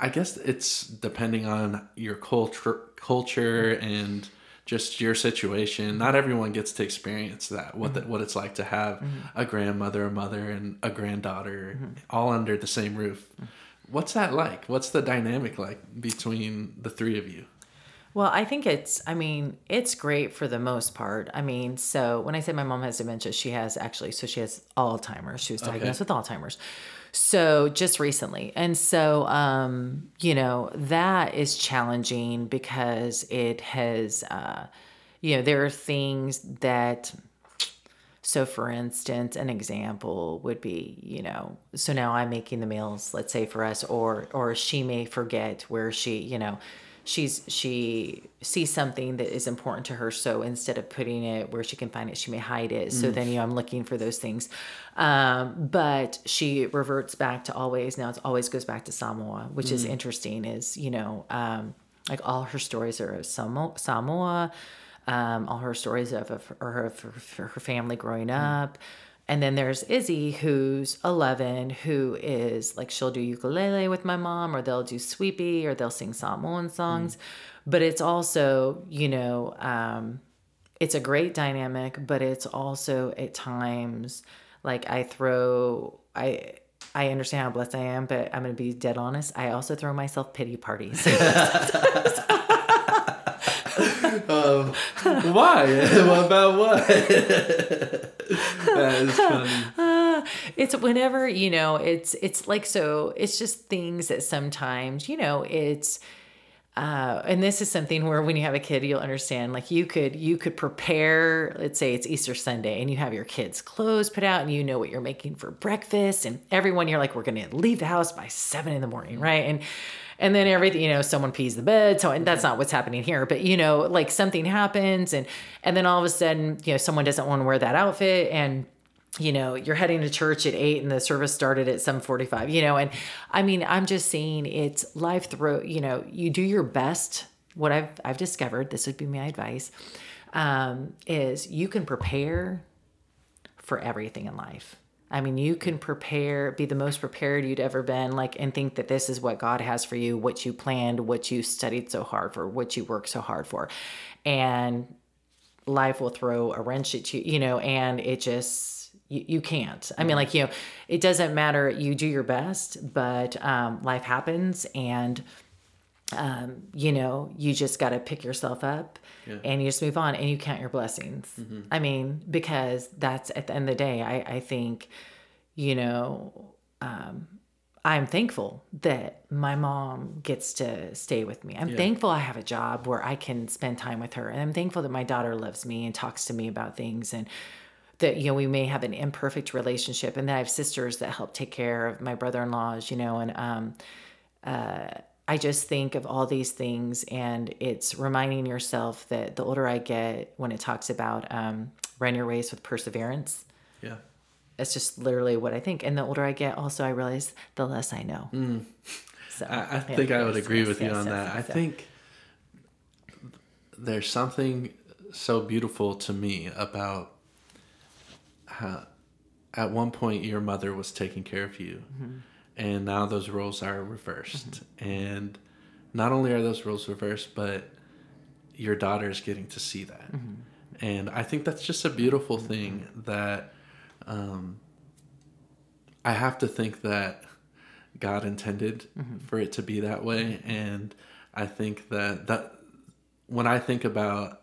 I guess it's depending on your culture and just your situation. Not everyone gets to experience that, what it's like to have mm-hmm. a grandmother, a mother, and a granddaughter mm-hmm. all under the same roof. Mm-hmm. What's that like? What's the dynamic like between the three of you? Well, I think it's great for the most part. I mean, so when I say my mom has dementia, she has Alzheimer's. She was diagnosed with Alzheimer's. So just recently. And so, you know, that is challenging because it has, you know, there are things that, so for instance, an example would be, you know, so now I'm making the meals, let's say for us, or she may forget where she, you know, she sees something that is important to her. So instead of putting it where she can find it, she may hide it. So then, you know, I'm looking for those things. But she reverts back to always. Now it always goes back to Samoa, which is interesting is, you know, like all her stories are of Samoa, all her stories of her family growing up. And then there's Izzy, who's 11, who is like, she'll do ukulele with my mom, or they'll do sweepy, or they'll sing Samoan songs. Mm. But it's also, you know, it's a great dynamic, but it's also at times like I understand how blessed I am, but I'm going to be dead honest. I also throw myself pity parties. Why? About what? That is funny. It's whenever, you know, it's like, so it's just things that sometimes, you know, it's, and this is something where when you have a kid, you'll understand, like you could prepare, let's say it's Easter Sunday and you have your kids' clothes put out and you know what you're making for breakfast, and everyone, you're like, we're going to leave the house by 7 a.m, right? And then everything, you know, someone pees the bed. So, and that's not what's happening here, but you know, like something happens and then all of a sudden, you know, someone doesn't want to wear that outfit, and you know, you're heading to church at 8 and the service started at 7:45, you know? And I mean, I'm just saying it's life through, you know, you do your best. What I've discovered, this would be my advice, is you can prepare for everything in life. I mean, you can prepare, be the most prepared you'd ever been, like, and think that this is what God has for you, what you planned, what you studied so hard for, what you worked so hard for. And life will throw a wrench at you, you know, and it just, you can't. I mean, like, you know, it doesn't matter. You do your best, but life happens. And you know, you just got to pick yourself up and you just move on and you count your blessings. Mm-hmm. I mean, because that's at the end of the day, I think, you know, I'm thankful that my mom gets to stay with me. I'm thankful I have a job where I can spend time with her. And I'm thankful that my daughter loves me and talks to me about things, and that, you know, we may have an imperfect relationship, and that I have sisters that help take care of my brother-in-laws, you know, and, I just think of all these things, and it's reminding yourself that the older I get, when it talks about, run your race with perseverance. Yeah. That's just literally what I think. And the older I get, also, I realize the less I know. Mm. So I think I would agree with you on that. I think there's something so beautiful to me about how at one point your mother was taking care of you. Mm-hmm. And now those roles are reversed. Mm-hmm. And not only are those roles reversed, but your daughter is getting to see that. Mm-hmm. And I think that's just a beautiful thing that... I have to think that God intended for it to be that way. And I think that when I think about,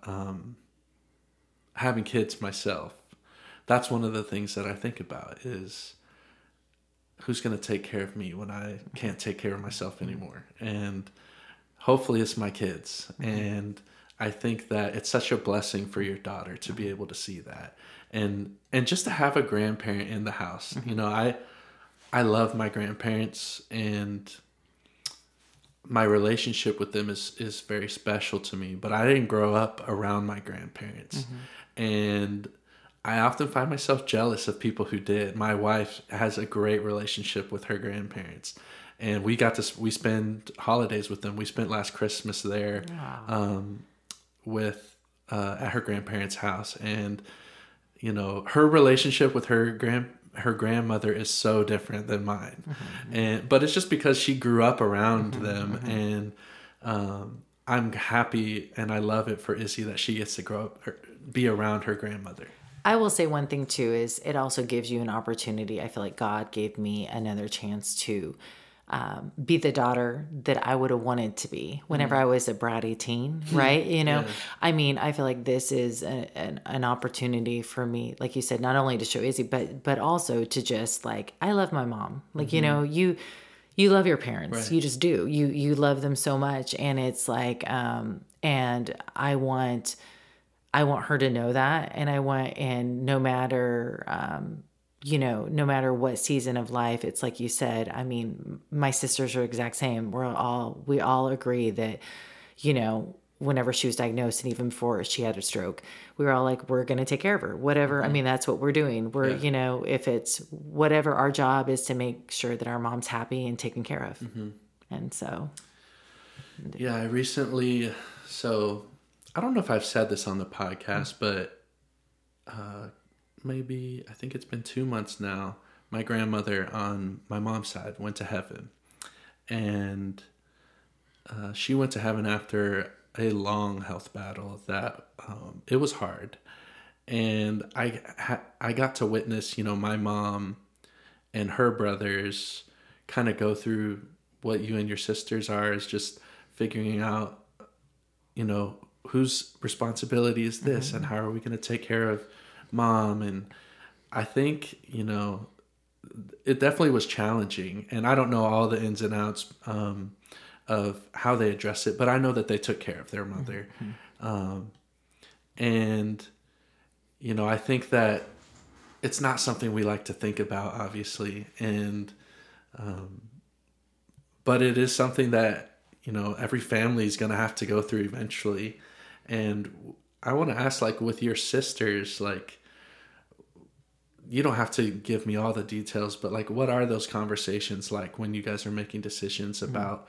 having kids myself, that's one of the things that I think about is who's going to take care of me when I can't take care of myself anymore. And hopefully it's my kids. Mm-hmm. And I think that it's such a blessing for your daughter to be able to see that. And just to have a grandparent in the house, you know, I love my grandparents, and my relationship with them is very special to me, but I didn't grow up around my grandparents. Mm-hmm. And I often find myself jealous of people who did. My wife has a great relationship with her grandparents, and we spend holidays with them. We spent last Christmas there, wow. At her grandparents' house, and you know, her relationship with her grandmother is so different than mine. Mm-hmm. But it's just because she grew up around them. Mm-hmm. And I'm happy, and I love it for Izzy that she gets to grow up, be around her grandmother. I will say one thing too, is it also gives you an opportunity. I feel like God gave me another chance to be the daughter that I would have wanted to be whenever I was a bratty teen, right? You know, I mean, I feel like this is an opportunity for me, like you said, not only to show Izzy, but also to just like, I love my mom. Like, you know, you love your parents. Right. You just do. You love them so much. And it's like, and I want her to know that. And and no matter, you know, no matter what season of life, it's like you said, I mean, my sisters are exact same. We all agree that, you know, whenever she was diagnosed and even before she had a stroke, we were all like, we're going to take care of her, whatever. Mm-hmm. I mean, that's what we're doing. We're, you know, if it's whatever our job is to make sure that our mom's happy and taken care of. Mm-hmm. And so. Yeah, I recently, so I don't know if I've said this on the podcast, but, maybe I think it's been 2 months now, my grandmother on my mom's side went to heaven, and she went to heaven after a long health battle that it was hard. And I got to witness, you know, my mom and her brothers kind of go through what you and your sisters are, is just figuring out, you know, whose responsibility is this and how are we going to take care of Mom. And I think, you know, it definitely was challenging, and I don't know all the ins and outs of how they addressed it, but I know that they took care of their mother. And you know, I think that it's not something we like to think about, obviously, and but it is something that, you know, every family is going to have to go through eventually. And I want to ask, like, with your sisters, like, you don't have to give me all the details, but like, what are those conversations like when you guys are making decisions about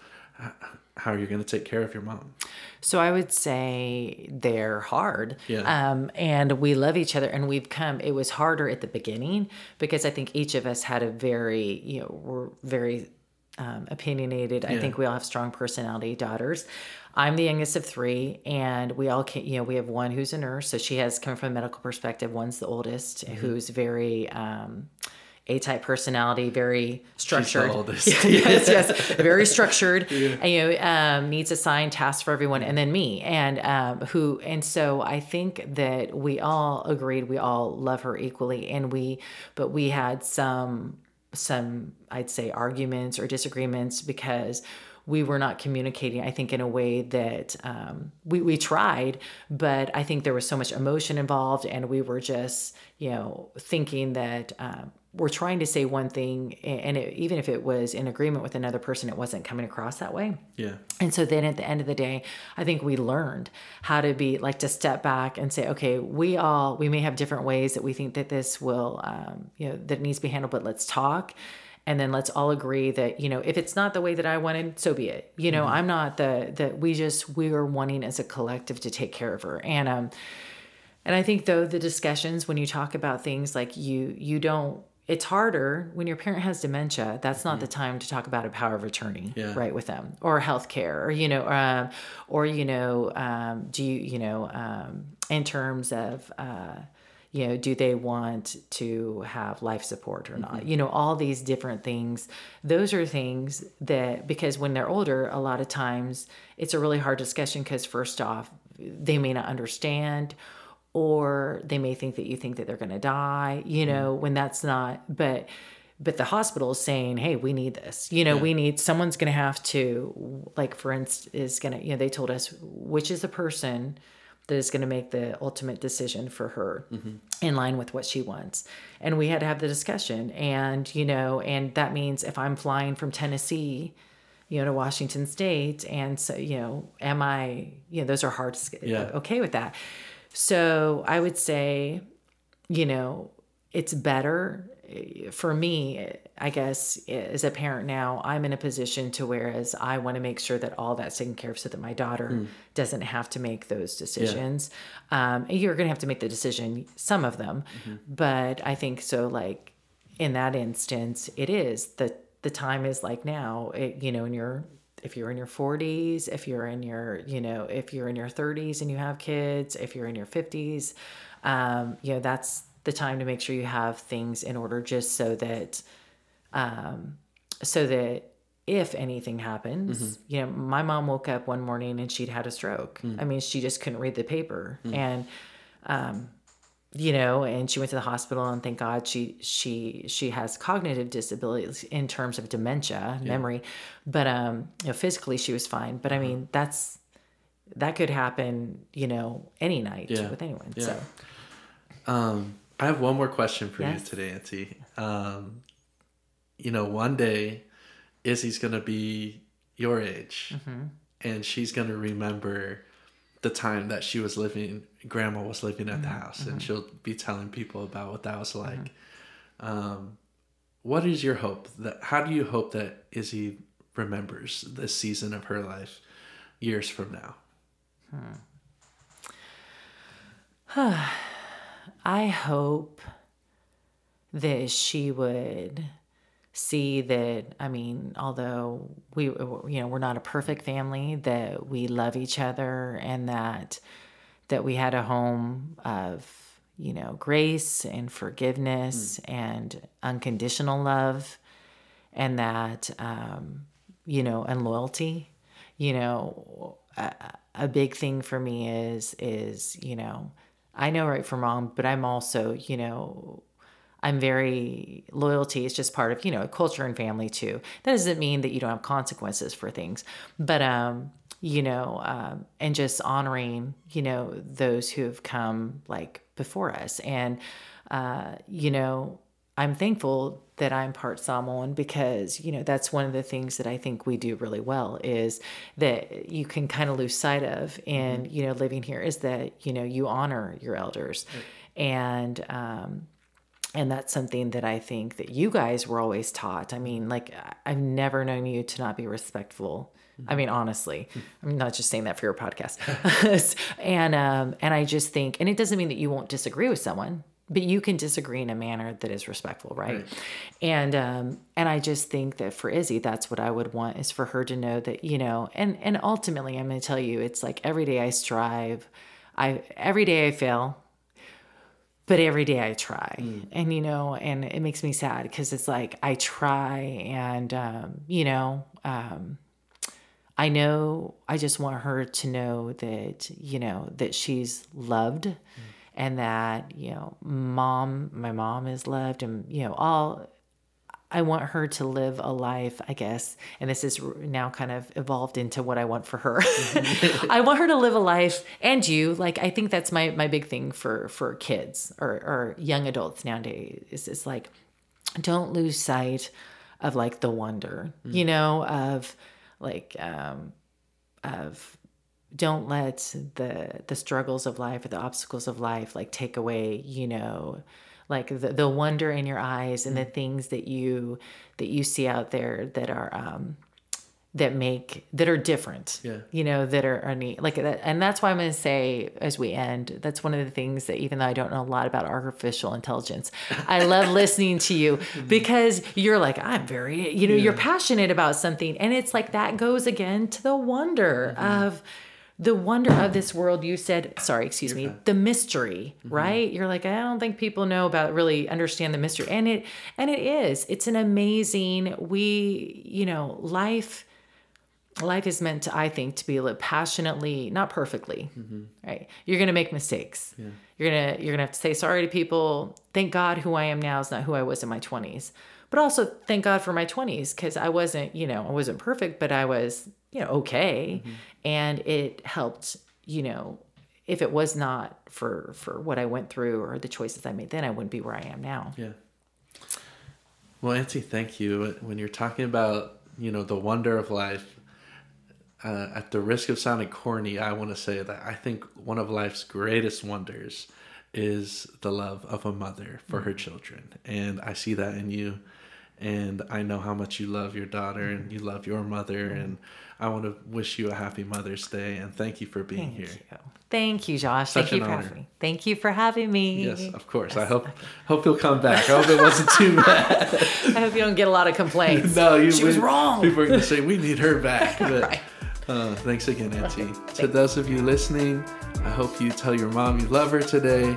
how you're going to take care of your mom? So I would say they're hard. And we love each other, and it was harder at the beginning because I think each of us had a very, you know, we're very opinionated. I think we all have strong personality daughters. I'm the youngest of three, and we all can, you know, we have one who's a nurse. So she has, coming from a medical perspective, one's the oldest, who's very A-type personality, very structured. Very structured. Yeah. Needs assigned tasks for everyone, and then me. And so I think that we all agreed we all love her equally, but we had some I'd say arguments or disagreements because we were not communicating, I think, in a way that we tried, but I think there was so much emotion involved, and we were just, thinking that we're trying to say one thing, and even if it was in agreement with another person, it wasn't coming across that way. Yeah. And so then at the end of the day, I think we learned how to be to step back and say, okay, we may have different ways that we think that this will, that it needs to be handled, but let's talk. And then let's all agree that, if it's not the way that I wanted, so be it. Mm-hmm. I'm not we are wanting as a collective to take care of her. And I think though the discussions, when you talk about things like you don't, it's harder when your parent has dementia. That's not the time to talk about a power of attorney, right, with them, or healthcare, or in terms of. Do they want to have life support or not? Mm-hmm. All these different things. Those are things that, because when they're older, a lot of times it's a really hard discussion because first off, they may not understand, or they may think that you think that they're going to die, when that's not, but the hospital is saying, hey, we need this, someone's going to have to, for instance, they told us, which is the person that is going to make the ultimate decision for her in line with what she wants. And we had to have the discussion. And, and that means if I'm flying from Tennessee, to Washington State, and so, am I, those are hard to okay with that. So I would say, it's better for me, I guess, as a parent now, I'm in a position to whereas I want to make sure that all that's taken care of so that my daughter doesn't have to make those decisions. Yeah. You're going to have to make the decision, some of them. Mm-hmm. But I think so, in that instance, it is the time is now, if you're in your 40s, if you're in your, if you're in your 30s and you have kids, if you're in your 50s, that's the time to make sure you have things in order just so that if anything happens, my mom woke up one morning and she'd had a stroke. Mm. I mean, she just couldn't read the paper and, and she went to the hospital, and thank God she has cognitive disabilities in terms of dementia, memory, but, physically she was fine. But I mean, that could happen, any night with anyone. Yeah. So, I have one more question for you today, Auntie. One day Izzy's going to be your age and she's going to remember the time that grandma was living at the house and she'll be telling people about what that was like. What is your hope how do you hope that Izzy remembers this season of her life years from now? I hope that she would see that, although we're not a perfect family, that we love each other, and that we had a home of, grace and forgiveness and unconditional love, and that, and loyalty. A big thing for me is, I know right from wrong, but I'm also, I'm very, loyalty is just part of, a culture and family too. That doesn't mean that you don't have consequences for things, but, and just honoring, those who have come before us. And, I'm thankful that I'm part Samoan because, that's one of the things that I think we do really well is that you can kind of lose sight of in, living here is that, you honor your elders. Right. And that's something that I think that you guys were always taught. I've never known you to not be respectful. Honestly, I'm not just saying that for your podcast. And I just think, and it doesn't mean that you won't disagree with someone, but you can disagree in a manner that is respectful. Right. And I just think that for Izzy, that's what I would want is for her to know that, and ultimately I'm going to tell you, it's every day I strive. Every day I fail, But every day I try. And, you know, and it makes me sad because it's like I try and, you know, I know I just want her to know that, you know, that she's loved and that, you know, my mom is loved and, you know, I want her to live a life, I guess, and this is now kind of evolved into what I want for her. I want her to live a life, and you, like, I think that's my big thing for kids or young adults nowadays is it's like, don't lose sight of like the wonder, you know, of like, don't let the struggles of life or the obstacles of life, like take away, you know, like the wonder in your eyes and the things that you see out there that are, that are different, you know, that are neat. Like that. And that's why I'm going to say, as we end, that's one of the things that, even though I don't know a lot about artificial intelligence, I love listening to you because you're like, I'm very, you know, you're passionate about something. And it's like, that goes again to the wonder of this world. You said, sorry, excuse me, the mystery, right? You're like, I don't think people know about, really understand the mystery. It's an amazing, you know, life is meant to, I think, to be lived passionately, not perfectly, right? You're going to make mistakes. Yeah. You're going to have to say sorry to people. Thank God who I am now is not who I was in my 20s, but also thank God for my 20s. Cause I wasn't, you know, I wasn't perfect, but I was, you know, okay. And it helped, you know, if it was not for what I went through or the choices I made then, I wouldn't be where I am now. Yeah. Well, Nancy, thank you. When you're talking about, you know, the wonder of life, at the risk of sounding corny, I want to say that I think one of life's greatest wonders is the love of a mother for her children. And I see that in you. And I know how much you love your daughter and you love your mother. And I want to wish you a happy Mother's Day. And thank you for being here. Thank you, Josh. Thank you for having me. Thank you for having me. Yes, of course. Yes. I hope you'll come back. I hope it wasn't too bad. I hope you don't get a lot of complaints. No, she was wrong. People are going to say, we need her back. But right. Thanks again, Nancy. Right. To those of you listening, I hope you tell your mom you love her today.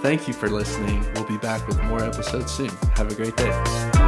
Thank you for listening. We'll be back with more episodes soon. Have a great day.